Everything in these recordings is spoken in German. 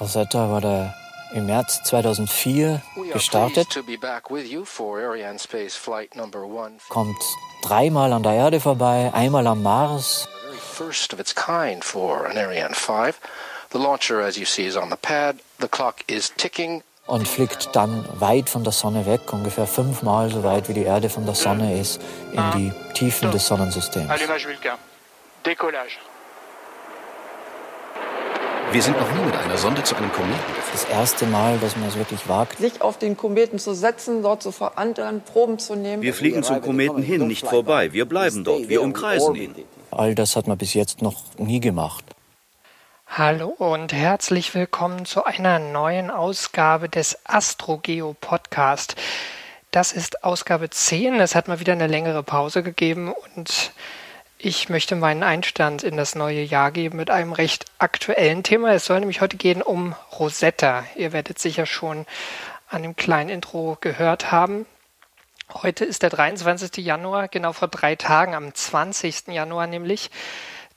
Rosetta war da im März 2004 gestartet, kommt dreimal an der Erde vorbei, einmal am Mars. First of its kind for an Ariane 5. The launcher, as you see, is on the pad. The clock is ticking. Und fliegt dann weit von der Sonne weg, ungefähr 5-mal so weit, wie die Erde von der Sonne ist, in die Tiefen des Sonnensystems. Wir sind noch nie mit einer Sonde zu einem Kometen geflogen. Das erste Mal, dass man es wirklich wagt, sich auf den Kometen zu setzen, dort zu verankern, Proben zu nehmen. Wir fliegen zum Kometen hin, nicht vorbei. Wir bleiben dort, wir umkreisen ihn. All das hat man bis jetzt noch nie gemacht. Hallo und herzlich willkommen zu einer neuen Ausgabe des Astrogeo Podcast. Das ist Ausgabe 10, es hat mal wieder eine längere Pause gegeben und ich möchte meinen Einstand in das neue Jahr geben mit einem recht aktuellen Thema. Es soll nämlich heute gehen um Rosetta. Ihr werdet sicher schon an dem kleinen Intro gehört haben. Heute ist der 23. Januar, genau vor 3 Tagen, am 20. Januar nämlich.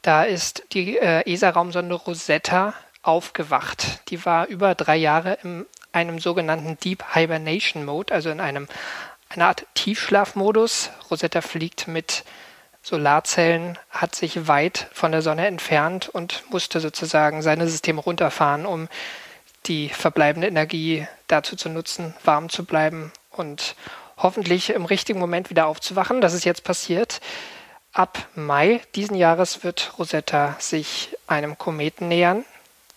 Da ist die ESA-Raumsonde Rosetta aufgewacht. Die war über 3 Jahre in einem sogenannten Deep Hibernation Mode, also in einer Art Tiefschlafmodus. Rosetta fliegt mit Solarzellen, hat sich weit von der Sonne entfernt und musste sozusagen seine Systeme runterfahren, um die verbleibende Energie dazu zu nutzen, warm zu bleiben und hoffentlich im richtigen Moment wieder aufzuwachen. Das ist jetzt passiert. Ab Mai diesen Jahres wird Rosetta sich einem Kometen nähern.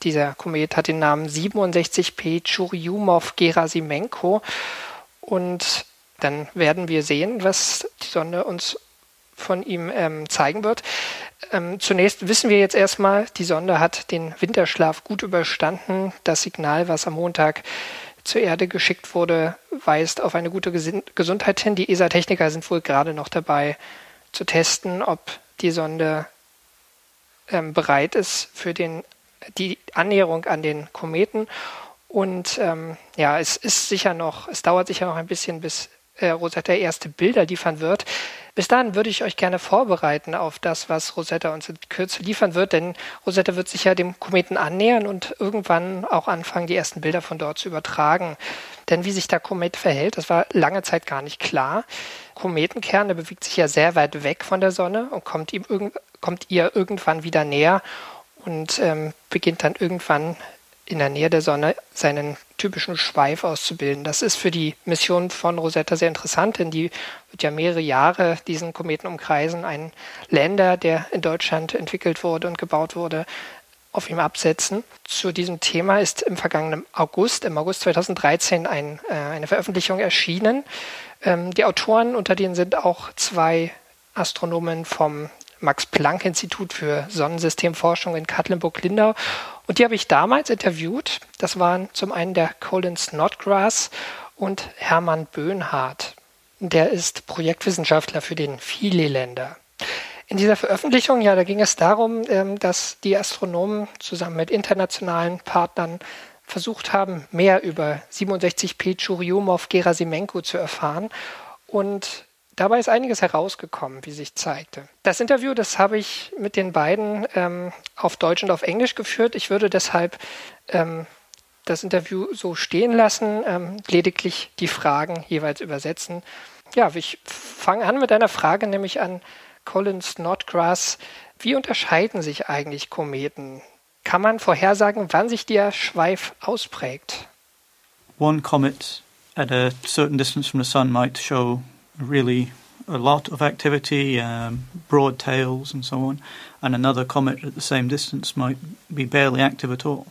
Dieser Komet hat den Namen 67P Churyumov-Gerasimenko. Und dann werden wir sehen, was die Sonde uns von ihm zeigen wird. Zunächst wissen wir jetzt erstmal, die Sonde hat den Winterschlaf gut überstanden. Das Signal, was am Montag zur Erde geschickt wurde, weist auf eine gute Gesundheit hin. Die ESA-Techniker sind wohl gerade noch dabei, zu testen, ob die Sonde bereit ist für die Annäherung an den Kometen. Und es dauert sicher noch ein bisschen, bis Rosetta erste Bilder liefern wird. Bis dahin würde ich euch gerne vorbereiten auf das, was Rosetta uns in Kürze liefern wird, denn Rosetta wird sich ja dem Kometen annähern und irgendwann auch anfangen, die ersten Bilder von dort zu übertragen. Denn wie sich der Komet verhält, das war lange Zeit gar nicht klar. Kometenkern, der bewegt sich ja sehr weit weg von der Sonne und kommt ihr irgendwann wieder näher und beginnt dann irgendwann in der Nähe der Sonne seinen typischen Schweif auszubilden. Das ist für die Mission von Rosetta sehr interessant, denn die wird ja mehrere Jahre diesen Kometen umkreisen, einen Lander, der in Deutschland entwickelt wurde und gebaut wurde, auf ihm absetzen. Zu diesem Thema ist im August 2013 eine Veröffentlichung erschienen. Die Autoren, unter denen sind auch 2 Astronomen vom Max-Planck-Institut für Sonnensystemforschung in Katlenburg-Lindau. Und die habe ich damals interviewt. Das waren zum einen der Colin Snodgrass und Hermann Böhnhardt. Der ist Projektwissenschaftler für den Philae-Lander. In dieser Veröffentlichung, da ging es darum, dass die Astronomen zusammen mit internationalen Partnern versucht haben, mehr über 67P Churyumov-Gerasimenko zu erfahren. Und dabei ist einiges herausgekommen, wie sich zeigte. Das Interview, das habe ich mit den beiden auf Deutsch und auf Englisch geführt. Ich würde deshalb das Interview so stehen lassen, lediglich die Fragen jeweils übersetzen. Ja, ich fange an mit einer Frage, nämlich an Colin Snodgrass. Wie unterscheiden sich eigentlich Kometen? Kann man vorhersagen, wann sich der Schweif ausprägt? One comet at a certain distance from the sun might show really a lot of activity, broad tails and so on, and another comet at the same distance might be barely active at all.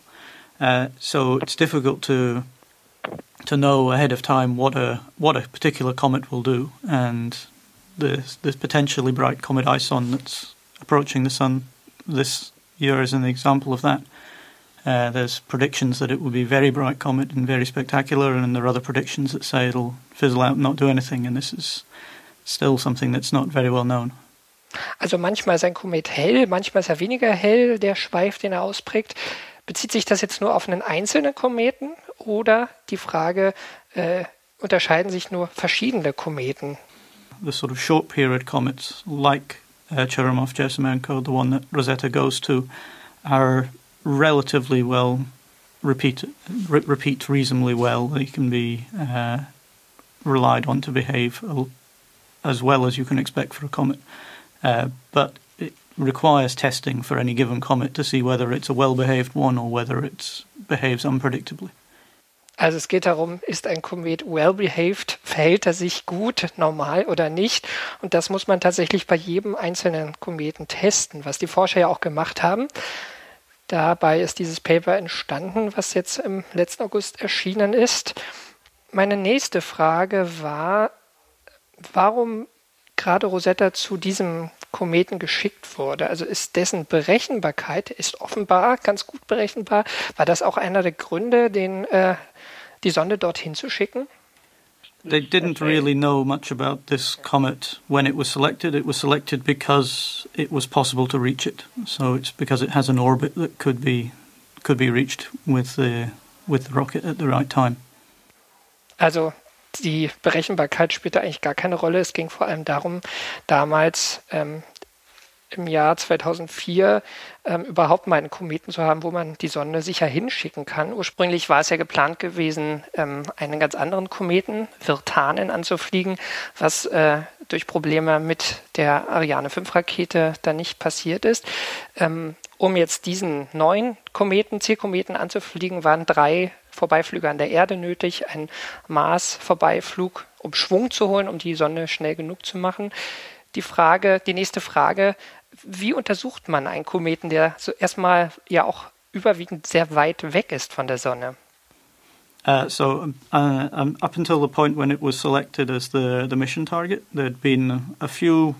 So it's difficult to know ahead of time what a particular comet will do, and this potentially bright comet ISON that's approaching the sun this year is an example of that. There's predictions that it will be a very bright comet and very spectacular, and there are other predictions that say it'll fizzle out and not do anything, and this is still something that's not very well known. Also manchmal ist ein Komet hell, manchmal ist weniger hell, der Schweif, den er ausprägt. Bezieht sich das jetzt nur auf einen einzelnen Kometen oder die Frage, unterscheiden sich nur verschiedene Kometen? The sort of short period comets like Churyumov-Gerasimenko, the one that Rosetta goes to, are relatively well repeat reasonably well. They can be relied on to behave as well as you can expect for a comet. But it requires testing for any given comet to see whether it's a well-behaved one or whether it behaves unpredictably. Also es geht darum, ist ein Komet well-behaved, verhält er sich gut, normal oder nicht? Und das muss man tatsächlich bei jedem einzelnen Kometen testen, was die Forscher ja auch gemacht haben. Dabei ist dieses Paper entstanden, was jetzt im letzten August erschienen ist. Meine nächste Frage war, warum gerade Rosetta zu diesem Kometen geschickt wurde. Also ist dessen Berechenbarkeit, ist offenbar ganz gut berechenbar. War das auch einer der Gründe, die Sonde dorthin zu schicken? They didn't really know much about this comet when it was selected. It was selected because it was possible to reach it. So it's because it has an orbit that could be reached with the rocket at the right time. Also die Berechenbarkeit spielte eigentlich gar keine Rolle. Es ging vor allem darum, damals im Jahr 2004 überhaupt mal einen Kometen zu haben, wo man die Sonde sicher hinschicken kann. Ursprünglich war es ja geplant gewesen, einen ganz anderen Kometen, Virtanen, anzufliegen, was durch Probleme mit der Ariane 5 Rakete dann nicht passiert ist. Um jetzt diesen neuen Zielkometen anzufliegen, waren 3 Vorbeiflüge an der Erde nötig, ein Mars-Vorbeiflug, um Schwung zu holen, um die Sonde schnell genug zu machen. Die nächste Frage, wie untersucht man einen Kometen, der so erstmal ja auch überwiegend sehr weit weg ist von der Sonne? So up until the point when it was selected as the mission target, there had been a few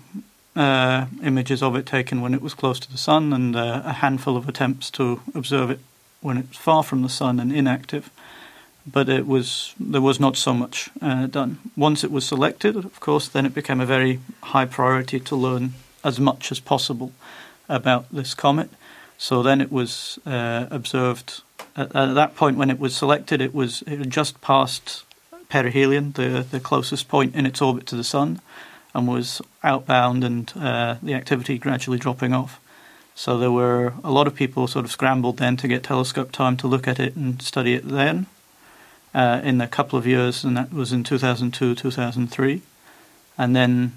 images of it taken when it was close to the sun and a handful of attempts to observe it when it was far from the sun and inactive, but there was not so much done. Once it was selected, of course, then it became a very high priority to learn as much as possible about this comet. So then it was observed. At that point when it was selected, it had just passed perihelion, the closest point in its orbit to the sun, and was outbound and the activity gradually dropping off. So there were a lot of people sort of scrambled then to get telescope time to look at it and study it then in a couple of years, and that was in 2002, 2003. And then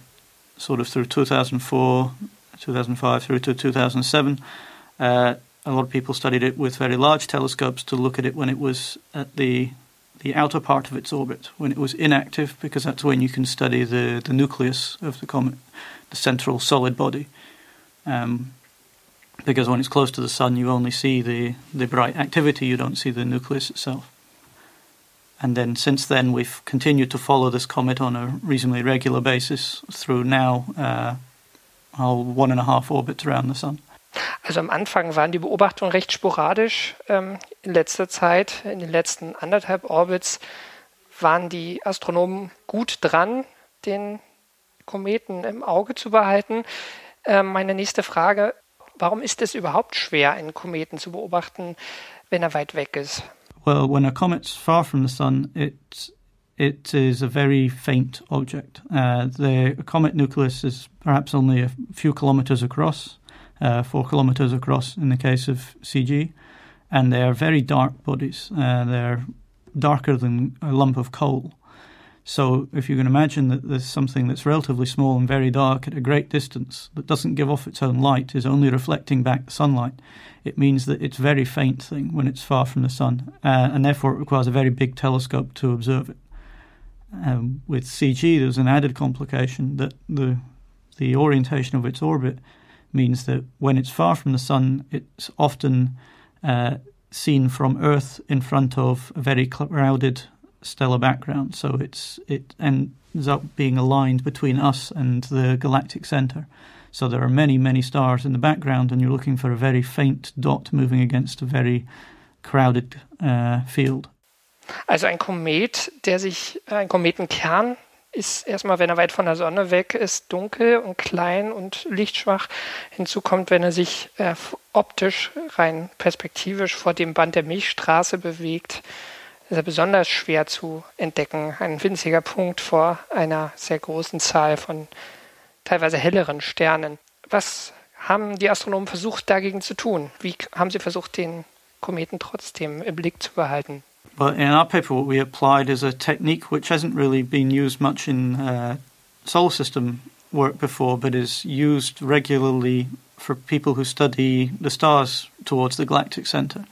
sort of through 2004, 2005 through to 2007, a lot of people studied it with very large telescopes to look at it when it was at the outer part of its orbit, when it was inactive, because that's when you can study the nucleus of the comet, the central solid body. Because when it's close to the sun, you only see the bright activity, you don't see the nucleus itself. And then since then, we've continued to follow this comet on a reasonably regular basis through now our 1.5 orbits around the sun. Also am Anfang waren die Beobachtungen recht sporadisch. In letzter Zeit, in den letzten 1,5 Orbits, waren die Astronomen gut dran, den Kometen im Auge zu behalten. Meine nächste Frage: Warum ist es überhaupt schwer, einen Kometen zu beobachten, wenn er weit weg ist? Well, when a comet's far from the sun, it is a very faint object. The comet nucleus is perhaps only a few kilometers across, 4 kilometers across in the case of CG, and they are very dark bodies. They're darker than a lump of coal. So if you can imagine that there's something that's relatively small and very dark at a great distance that doesn't give off its own light, is only reflecting back the sunlight, it means that it's a very faint thing when it's far from the sun, and therefore it requires a very big telescope to observe it. With CG, there's an added complication that the orientation of its orbit means that when it's far from the sun, it's often seen from Earth in front of a very crowded stellar background, so it ends up being aligned between us and the galactic center. So there are many, many stars in the background, and you're looking for a very faint dot moving against a very crowded field. Also ein Kometenkern ist erstmal, wenn er weit von der Sonne weg ist, dunkel und klein und lichtschwach. Hinzu kommt, wenn er sich optisch rein perspektivisch vor dem Band der Milchstraße bewegt, ist er besonders schwer zu entdecken. Ein winziger Punkt vor einer sehr großen Zahl von teilweise helleren Sternen. Was haben die Astronomen versucht, dagegen zu tun? Wie haben sie versucht, den Kometen trotzdem im Blick zu behalten. But in our paper, what we applied is a technique which hasn't really been used much in solar system work before, but is used regularly for people who study the stars towards the galactic center.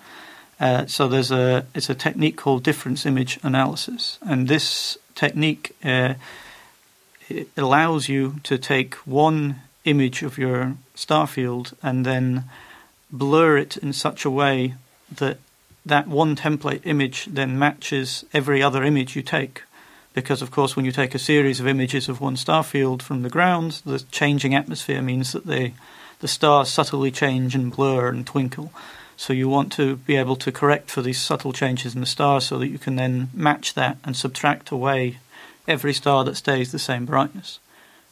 So there's it's a technique called difference image analysis, and this technique it allows you to take one image of your star field and then blur it in such a way that that one template image then matches every other image you take. Because, of course, when you take a series of images of one star field from the ground, the changing atmosphere means that the stars subtly change and blur and twinkle. So you want to be able to correct for these subtle changes in the stars so that you can then match that and subtract away every star that stays the same brightness.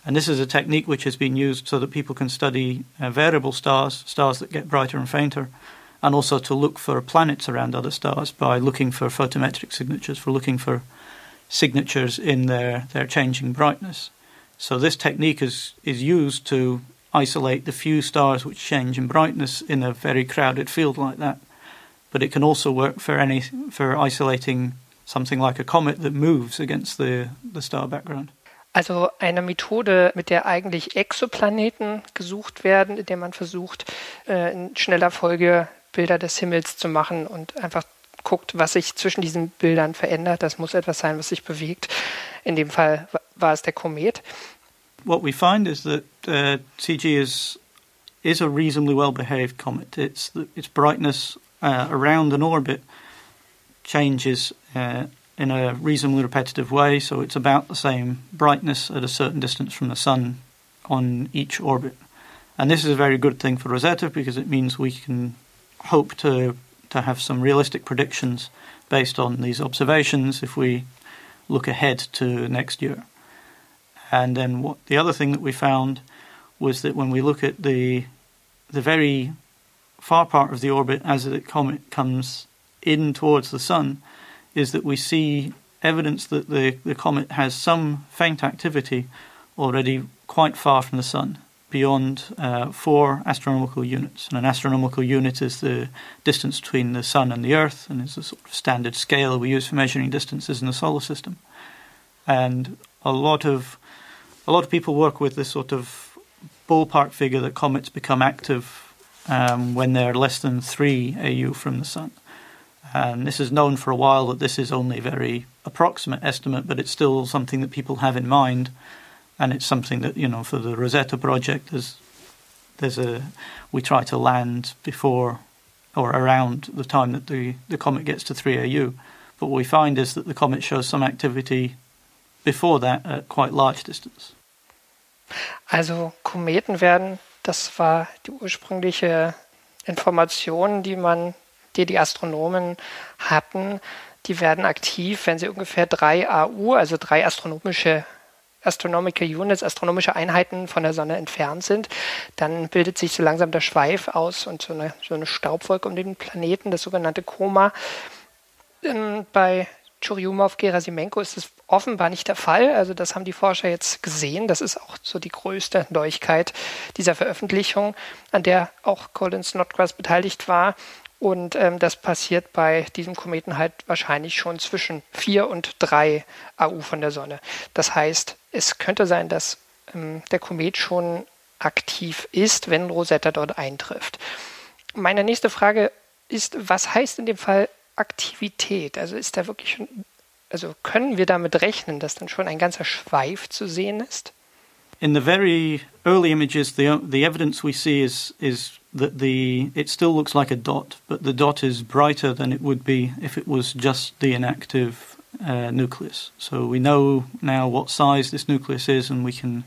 And this is a technique which has been used so that people can study variable stars, stars that get brighter and fainter, and also to look for planets around other stars by looking for photometric signatures, for looking for signatures in their changing brightness. So this technique is used to isolate the few stars which change in brightness in a very crowded field like that. But it can also work for isolating something like a comet that moves against the star background. Also eine Methode, mit der eigentlich Exoplaneten gesucht werden, in der man versucht, in schneller Folge Bilder des Himmels zu machen und einfach guckt, was sich zwischen diesen Bildern verändert. Das muss etwas sein, was sich bewegt. In dem Fall war es der Komet. What we find is that CG is a reasonably well-behaved comet. Its brightness around an orbit changes in a reasonably repetitive way, so it's about the same brightness at a certain distance from the sun on each orbit. And this is a very good thing for Rosetta because it means we can hope to have some realistic predictions based on these observations if we look ahead to next year. And then the other thing that we found was that when we look at the very far part of the orbit as the comet comes in towards the sun, is that we see evidence that the comet has some faint activity already quite far from the sun, beyond 4 astronomical units. And an astronomical unit is the distance between the sun and the Earth, and is a sort of standard scale we use for measuring distances in the solar system. And a lot of people work with this sort of ballpark figure that comets become active when they're less than 3 AU from the sun. And this is known for a while that this is only a very approximate estimate, but it's still something that people have in mind. And it's something that, you know, for the Rosetta project, we try to land before or around the time that the comet gets to 3 AU. But what we find is that the comet shows some activity before that at quite large distance. Also Kometen werden, das war die ursprüngliche Information, die Astronomen hatten, die werden aktiv, wenn sie ungefähr 3 AU, also 3 astronomical units, astronomische Einheiten von der Sonne entfernt sind. Dann bildet sich so langsam der Schweif aus und so eine Staubwolke um den Planeten, das sogenannte Koma. Bei Churyumov-Gerasimenko ist es offenbar nicht der Fall. Also das haben die Forscher jetzt gesehen. Das ist auch so die größte Neuigkeit dieser Veröffentlichung, an der auch Colin Snodgrass beteiligt war. Und das passiert bei diesem Kometen halt wahrscheinlich schon zwischen 4 und 3 AU von der Sonne. Das heißt, es könnte sein, dass der Komet schon aktiv ist, wenn Rosetta dort eintrifft. Meine nächste Frage ist, was heißt in dem Fall Aktivität? Also ist da wirklich schon, also können wir damit rechnen, dass dann schon ein ganzer Schweif zu sehen ist? In the very early images, the evidence we see is that it still looks like a dot, but the dot is brighter than it would be if it was just the inactive nucleus. So we know now what size this nucleus is, and we can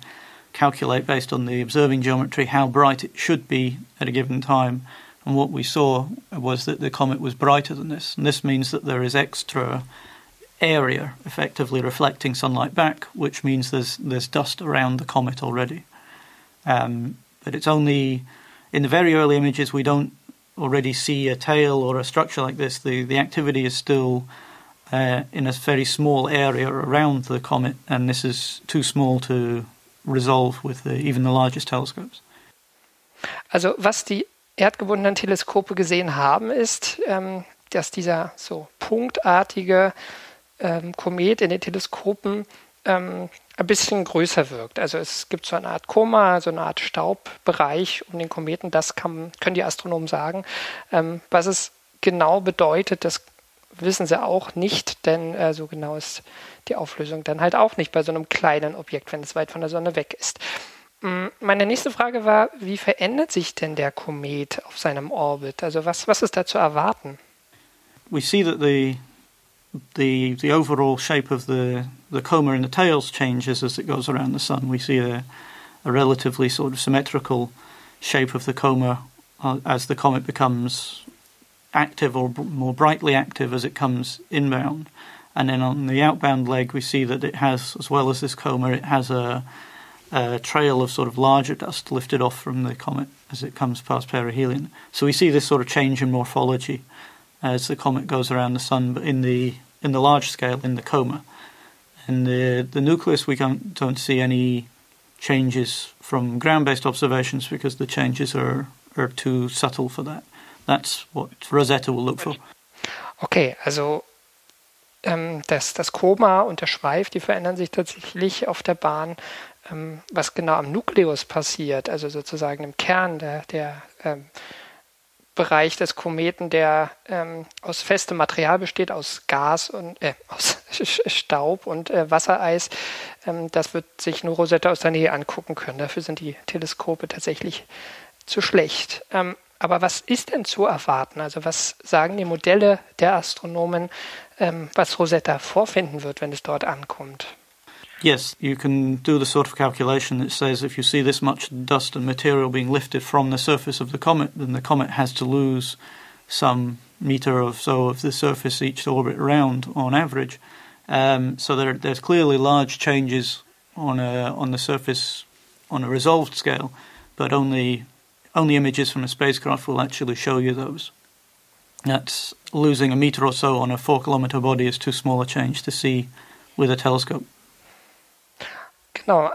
calculate based on the observing geometry how bright it should be at a given time. And what we saw was that the comet was brighter than this, and this means that there is extra area effectively reflecting sunlight back, which means there's dust around the comet already. But it's only in the very early images we don't already see a tail or a structure like this. The activity is still in a very small area around the comet, and this is too small to resolve with even the largest telescopes. Also was die erdgebundenen Teleskope gesehen haben, ist, dass dieser so punktartige Komet in den Teleskopen ein bisschen größer wirkt. Also es gibt so eine Art Koma, so eine Art Staubbereich um den Kometen. Das können die Astronomen sagen. Was es genau bedeutet, das wissen sie auch nicht, denn so genau ist die Auflösung dann halt auch nicht bei so einem kleinen Objekt, wenn es weit von der Sonne weg ist. Meine nächste Frage war, wie verändert sich denn der Komet auf seinem Orbit? Also was ist da zu erwarten? We see that the overall shape of the coma in the tails changes as it goes around the sun. We see a relatively sort of symmetrical shape of the coma as the comet becomes active or more brightly active as it comes inbound. And then on the outbound leg, we see that it has, as well as this coma, it has a trail of sort of larger dust lifted off from the comet as it comes past perihelion. So we see this sort of change in morphology as the comet goes around the sun, but in the large scale, in the coma. In the nucleus, we don't see any changes from ground-based observations because the changes are too subtle for that. That's what Rosetta will look for. Okay, also das Koma und der Schweif, die verändern sich tatsächlich auf der Bahn. Was genau am Nukleus passiert, also sozusagen im Kern, der Bereich des Kometen, der aus festem Material besteht, aus Gas und aus Staub und Wassereis, das wird sich nur Rosetta aus der Nähe angucken können. Dafür sind die Teleskope tatsächlich zu schlecht. Aber was ist denn zu erwarten? Also was sagen die Modelle der Astronomen, was Rosetta vorfinden wird, wenn es dort ankommt? Yes, you can do the sort of calculation that says if you see this much dust and material being lifted from the surface of the comet, then the comet has to lose some meter or so of the surface each orbit round on average. So there's clearly large changes on the surface on a resolved scale, but only images from a spacecraft will actually show you those. That's losing a meter or so on a 4-kilometer body is too small a change to see with a telescope. Genau,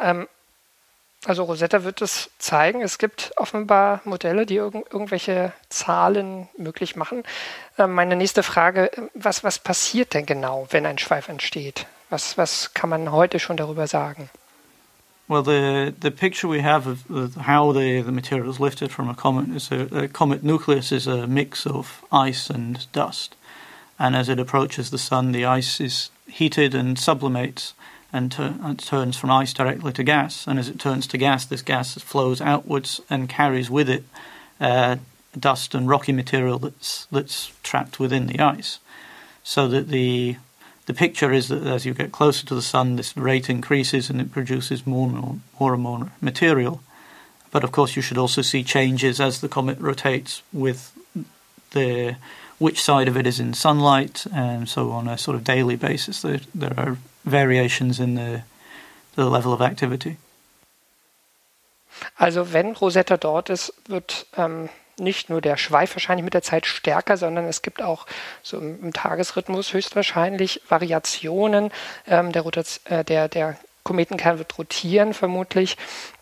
also Rosetta wird es zeigen. Es gibt offenbar Modelle, die irgendwelche Zahlen möglich machen. Meine nächste Frage, was passiert denn genau, wenn ein Schweif entsteht? Was kann man heute schon darüber sagen? Well, the picture we have of how the material is lifted from a comet is a comet nucleus is a mix of ice and dust. And as it approaches the sun, the ice is heated and sublimates and turns from ice directly to gas. And as it turns to gas, this gas flows outwards and carries with it dust and rocky material that's trapped within the ice. So that the picture is that as you get closer to the sun, this rate increases and it produces more and more material. But of course, you should also see changes as the comet rotates with which side of it is in sunlight, and so on a sort of daily basis. There are variations in the level of activity. Also wenn Rosetta dort ist, wird nicht nur der Schweif wahrscheinlich mit der Zeit stärker, sondern es gibt auch so im Tagesrhythmus höchstwahrscheinlich Variationen. Der Kometenkern wird rotieren vermutlich.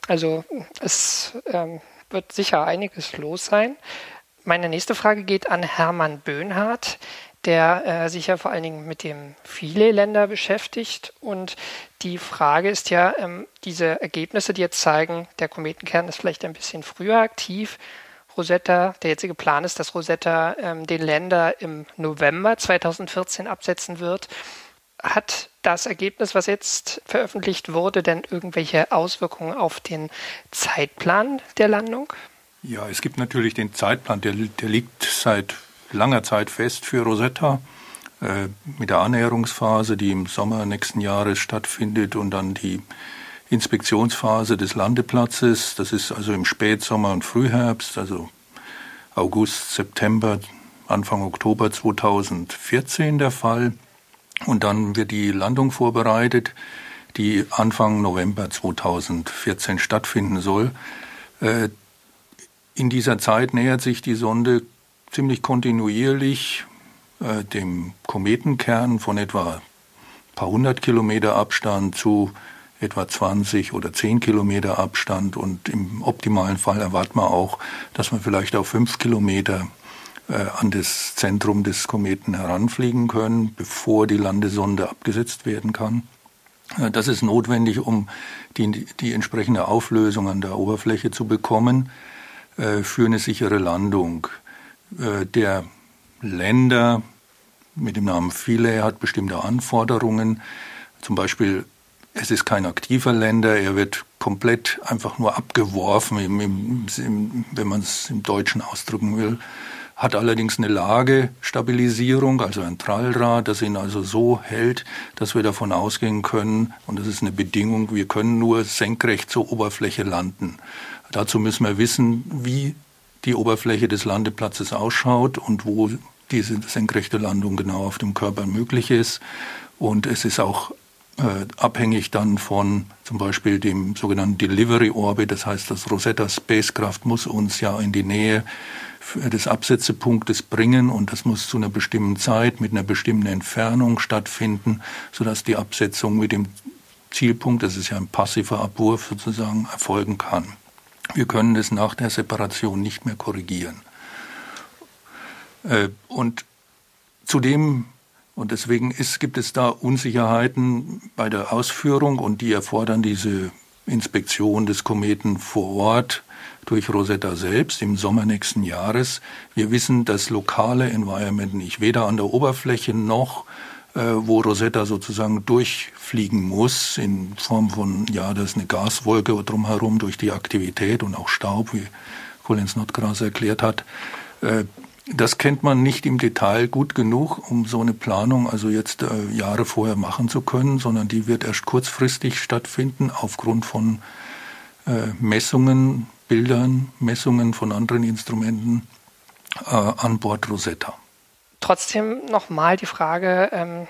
Also es wird sicher einiges los sein. Meine nächste Frage geht an Hermann Böhnhardt, der sich ja vor allen Dingen mit dem Philae-Länder beschäftigt. Und die Frage ist ja, diese Ergebnisse, die jetzt zeigen, der Kometenkern ist vielleicht ein bisschen früher aktiv. Rosetta, der jetzige Plan ist, dass Rosetta den Länder im November 2014 absetzen wird. Hat das Ergebnis, was jetzt veröffentlicht wurde, denn irgendwelche Auswirkungen auf den Zeitplan der Landung? Ja, es gibt natürlich den Zeitplan, der liegt seit langer Zeit fest für Rosetta, mit der Annäherungsphase, die im Sommer nächsten Jahres stattfindet, und dann die Inspektionsphase des Landeplatzes. Das ist also im Spätsommer und Frühherbst, also August, September, Anfang Oktober 2014 der Fall. Und dann wird die Landung vorbereitet, die Anfang November 2014 stattfinden soll. In dieser Zeit nähert sich die Sonde ziemlich kontinuierlich dem Kometenkern von etwa ein paar hundert Kilometer Abstand zu etwa 20 oder 10 Kilometer Abstand. Und im optimalen Fall erwartet man auch, dass man vielleicht auf 5 Kilometer an das Zentrum des Kometen heranfliegen können, bevor die Landesonde abgesetzt werden kann. Das ist notwendig, um die entsprechende Auflösung an der Oberfläche zu bekommen für eine sichere Landung. Der Länder mit dem Namen Philae hat bestimmte Anforderungen. Zum Beispiel, es ist kein aktiver Länder, er wird komplett einfach nur abgeworfen, wenn man es im Deutschen ausdrücken will. Hat allerdings eine Lagestabilisierung, also ein Trallrad, das ihn also so hält, dass wir davon ausgehen können, und das ist eine Bedingung, wir können nur senkrecht zur Oberfläche landen. Dazu müssen wir wissen, wie die Oberfläche des Landeplatzes ausschaut und wo diese senkrechte Landung genau auf dem Körper möglich ist. Und es ist auch abhängig dann von zum Beispiel dem sogenannten Delivery Orbit, das heißt, das Rosetta Spacecraft muss uns ja in die Nähe des Absetzepunktes bringen und das muss zu einer bestimmten Zeit mit einer bestimmten Entfernung stattfinden, sodass die Absetzung mit dem Zielpunkt, das ist ja ein passiver Abwurf sozusagen, erfolgen kann. Wir können das nach der Separation nicht mehr korrigieren. Und zudem, und deswegen gibt es da Unsicherheiten bei der Ausführung und die erfordern diese Inspektion des Kometen vor Ort durch Rosetta selbst im Sommer nächsten Jahres. Wir wissen das lokale Environment nicht, weder an der Oberfläche noch, wo Rosetta sozusagen durchfliegen muss, in Form von, ja, da ist eine Gaswolke drumherum durch die Aktivität und auch Staub, wie Colin Snodgrass erklärt hat. Das kennt man nicht im Detail gut genug, um so eine Planung also jetzt Jahre vorher machen zu können, sondern die wird erst kurzfristig stattfinden aufgrund von Messungen, Bildern, Messungen von anderen Instrumenten an Bord Rosetta. Trotzdem nochmal die Frage,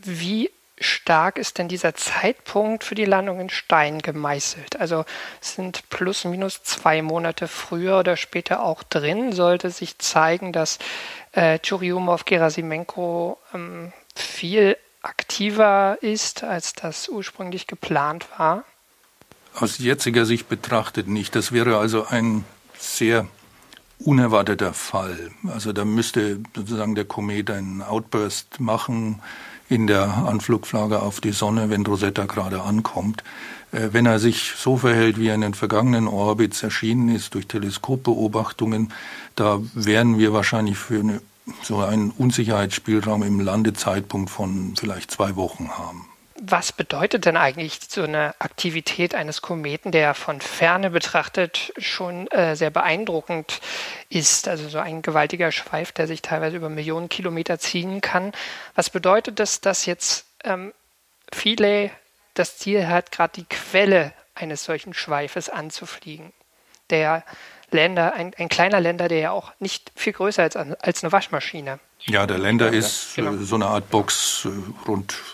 wie stark ist denn dieser Zeitpunkt für die Landung in Stein gemeißelt? Also sind plus minus 2 Monate früher oder später auch drin, sollte sich zeigen, dass Churyumov-Gerasimenko viel aktiver ist, als das ursprünglich geplant war? Aus jetziger Sicht betrachtet nicht. Das wäre also ein sehr unerwarteter Fall. Also da müsste sozusagen der Komet einen Outburst machen in der Anflugflagge auf die Sonne, wenn Rosetta gerade ankommt. Wenn er sich so verhält, wie er in den vergangenen Orbits erschienen ist, durch Teleskopbeobachtungen, da wären wir wahrscheinlich für so einen Unsicherheitsspielraum im Landezeitpunkt von vielleicht 2 Wochen haben. Was bedeutet denn eigentlich so eine Aktivität eines Kometen, der von Ferne betrachtet schon sehr beeindruckend ist? Also so ein gewaltiger Schweif, der sich teilweise über Millionen Kilometer ziehen kann. Was bedeutet das, dass jetzt Philae das Ziel hat, gerade die Quelle eines solchen Schweifes anzufliegen? Der Länder, ein kleiner Länder, der ja auch nicht viel größer ist als eine Waschmaschine. Ja, der Länder ist so eine Art Box,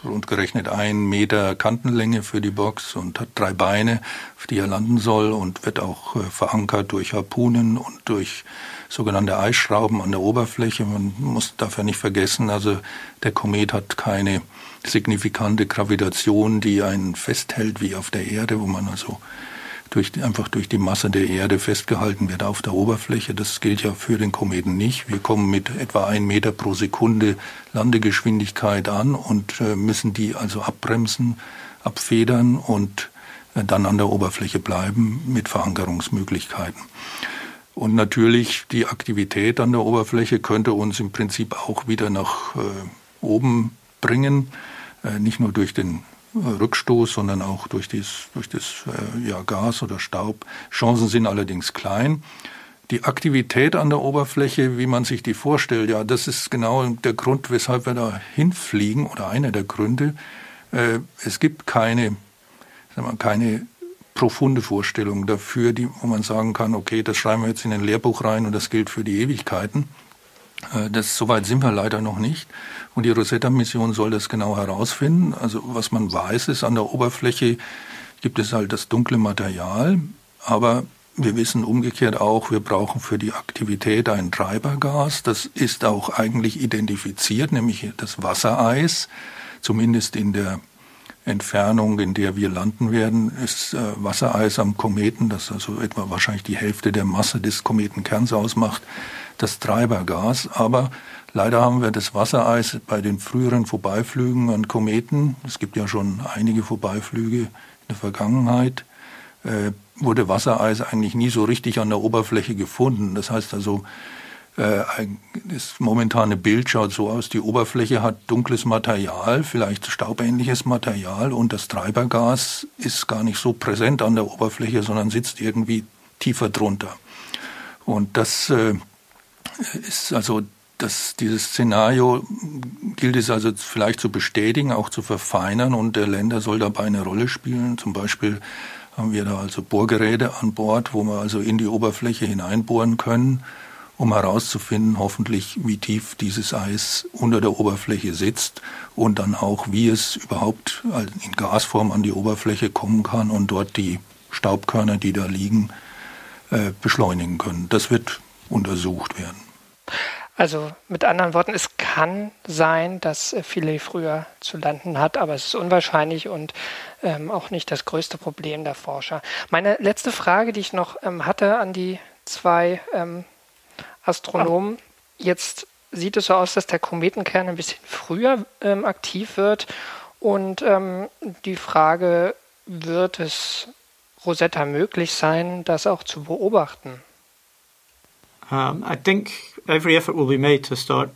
rundgerechnet 1 Meter Kantenlänge für die Box und hat 3 Beine, auf die er landen soll und wird auch verankert durch Harpunen und durch sogenannte Eisschrauben an der Oberfläche. Man muss dafür nicht vergessen, also der Komet hat keine signifikante Gravitation, die einen festhält wie auf der Erde, wo man also einfach durch die Masse der Erde festgehalten wird auf der Oberfläche. Das gilt ja für den Kometen nicht. Wir kommen mit etwa 1 Meter pro Sekunde Landegeschwindigkeit an und müssen die also abbremsen, abfedern und dann an der Oberfläche bleiben mit Verankerungsmöglichkeiten. Und natürlich die Aktivität an der Oberfläche könnte uns im Prinzip auch wieder nach oben bringen, nicht nur durch den Rückstoß, sondern auch durch das Gas oder Staub. Chancen sind allerdings klein. Die Aktivität an der Oberfläche, wie man sich die vorstellt, ja, das ist genau der Grund, weshalb wir da hinfliegen oder einer der Gründe. Es gibt keine profunde Vorstellung dafür, wo man sagen kann, okay, das schreiben wir jetzt in ein Lehrbuch rein und das gilt für die Ewigkeiten. So weit sind wir leider noch nicht. Und die Rosetta-Mission soll das genau herausfinden. Also was man weiß, ist, an der Oberfläche gibt es halt das dunkle Material. Aber wir wissen umgekehrt auch, wir brauchen für die Aktivität ein Treibergas. Das ist auch eigentlich identifiziert, nämlich das Wassereis, zumindest in der Entfernung, in der wir landen werden, ist Wassereis am Kometen, das also etwa wahrscheinlich die Hälfte der Masse des Kometenkerns ausmacht, das Treibergas. Aber leider haben wir das Wassereis bei den früheren Vorbeiflügen an Kometen, es gibt ja schon einige Vorbeiflüge in der Vergangenheit, wurde Wassereis eigentlich nie so richtig an der Oberfläche gefunden. Das heißt also, das momentane Bild schaut so aus, die Oberfläche hat dunkles Material, vielleicht staubähnliches Material, und das Treibergas ist gar nicht so präsent an der Oberfläche, sondern sitzt irgendwie tiefer drunter. Und das ist also, dieses Szenario gilt es also vielleicht zu bestätigen, auch zu verfeinern, und der Lander soll dabei eine Rolle spielen. Zum Beispiel haben wir da also Bohrgeräte an Bord, wo wir also in die Oberfläche hineinbohren können, um herauszufinden, hoffentlich, wie tief dieses Eis unter der Oberfläche sitzt und dann auch, wie es überhaupt in Gasform an die Oberfläche kommen kann und dort die Staubkörner, die da liegen, beschleunigen können. Das wird untersucht werden. Also mit anderen Worten, es kann sein, dass Philae früher zu landen hat, aber es ist unwahrscheinlich und auch nicht das größte Problem der Forscher. Meine letzte Frage, die ich noch hatte an die zwei Astronomen, jetzt sieht es so aus, dass der Kometenkern ein bisschen früher aktiv wird, und die Frage, wird es Rosetta möglich sein, das auch zu beobachten? I think every effort will be made to start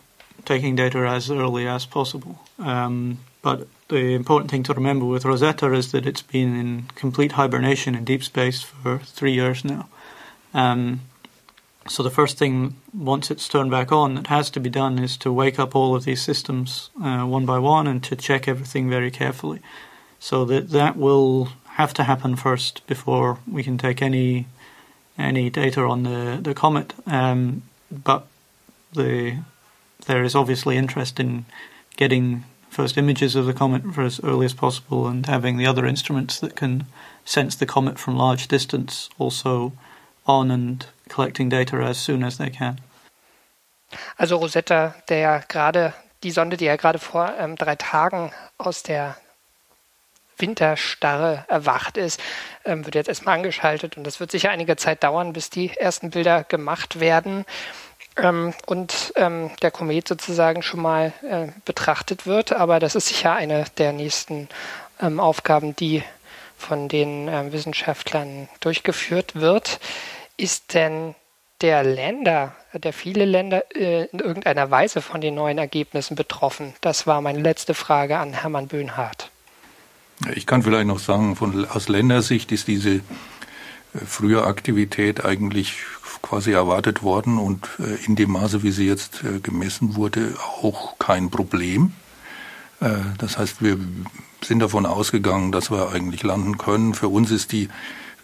taking data as early as possible. But the important thing to remember with Rosetta is that it's been in complete hibernation in deep space for 3 years now. So the first thing, once it's turned back on, that has to be done is to wake up all of these systems one by one and to check everything very carefully. So that will have to happen first before we can take any data on the comet. But there is obviously interest in getting first images of the comet for as early as possible, and having the other instruments that can sense the comet from large distance also on and collecting data as soon as they can. Also Rosetta, die Sonde, die ja gerade vor 3 Tagen aus der Winterstarre erwacht ist, wird jetzt erstmal angeschaltet, und das wird sicher einige Zeit dauern, bis die ersten Bilder gemacht werden und der Komet sozusagen schon mal betrachtet wird. Aber das ist sicher eine der nächsten Aufgaben, die von den Wissenschaftlern durchgeführt wird. Ist denn der viele Länder in irgendeiner Weise von den neuen Ergebnissen betroffen? Das war meine letzte Frage an Hermann Böhnhardt. Ich kann vielleicht noch sagen, aus Ländersicht ist diese frühe Aktivität eigentlich quasi erwartet worden und in dem Maße, wie sie jetzt gemessen wurde, auch kein Problem. Das heißt, wir sind davon ausgegangen, dass wir eigentlich landen können. Für uns ist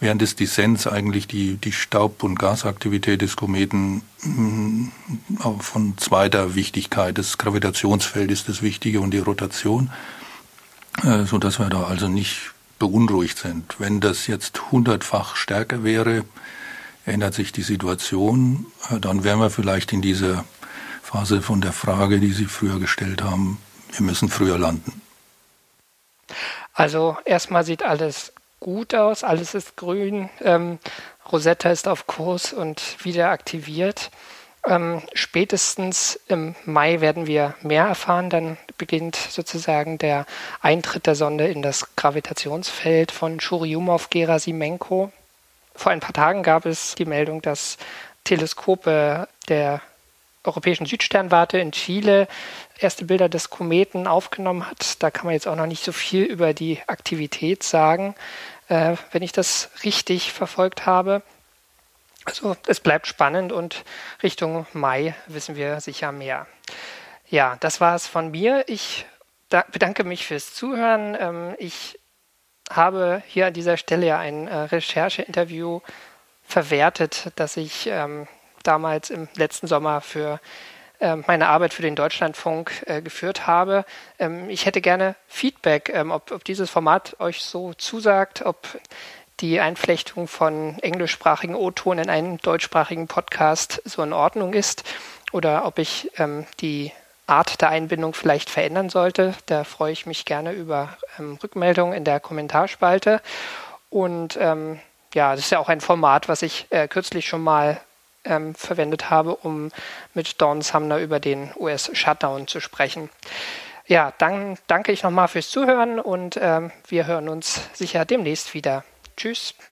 während des Descents eigentlich die Staub- und Gasaktivität des Kometen von zweiter Wichtigkeit. Das Gravitationsfeld ist das Wichtige und die Rotation, sodass wir da also nicht beunruhigt sind. Wenn das jetzt 100-fach stärker wäre, ändert sich die Situation. Dann wären wir vielleicht in dieser Phase von der Frage, die Sie früher gestellt haben, wir müssen früher landen. Also erstmal sieht alles gut aus, alles ist grün, Rosetta ist auf Kurs und wieder aktiviert. Spätestens im Mai werden wir mehr erfahren, dann beginnt sozusagen der Eintritt der Sonde in das Gravitationsfeld von Churyumov-Gerasimenko. Vor ein paar Tagen gab es die Meldung, dass Teleskope der Europäischen Südsternwarte in Chile erste Bilder des Kometen aufgenommen hat. Da kann man jetzt auch noch nicht so viel über die Aktivität sagen, wenn ich das richtig verfolgt habe. Also es bleibt spannend, und Richtung Mai wissen wir sicher mehr. Ja, das war es von mir. Ich bedanke mich fürs Zuhören. Ich habe hier an dieser Stelle ja ein Rechercheinterview verwertet, das ich damals im letzten Sommer für meine Arbeit für den Deutschlandfunk geführt habe. Ich hätte gerne Feedback, ob dieses Format euch so zusagt, ob die Einflechtung von englischsprachigen O-Ton in einen deutschsprachigen Podcast so in Ordnung ist, oder ob ich die Art der Einbindung vielleicht verändern sollte. Da freue ich mich gerne über Rückmeldungen in der Kommentarspalte. Und das ist ja auch ein Format, was ich kürzlich schon mal verwendet habe, um mit Dawn Sumner über den US-Shutdown zu sprechen. Ja, dann danke ich nochmal fürs Zuhören und wir hören uns sicher demnächst wieder. Tschüss.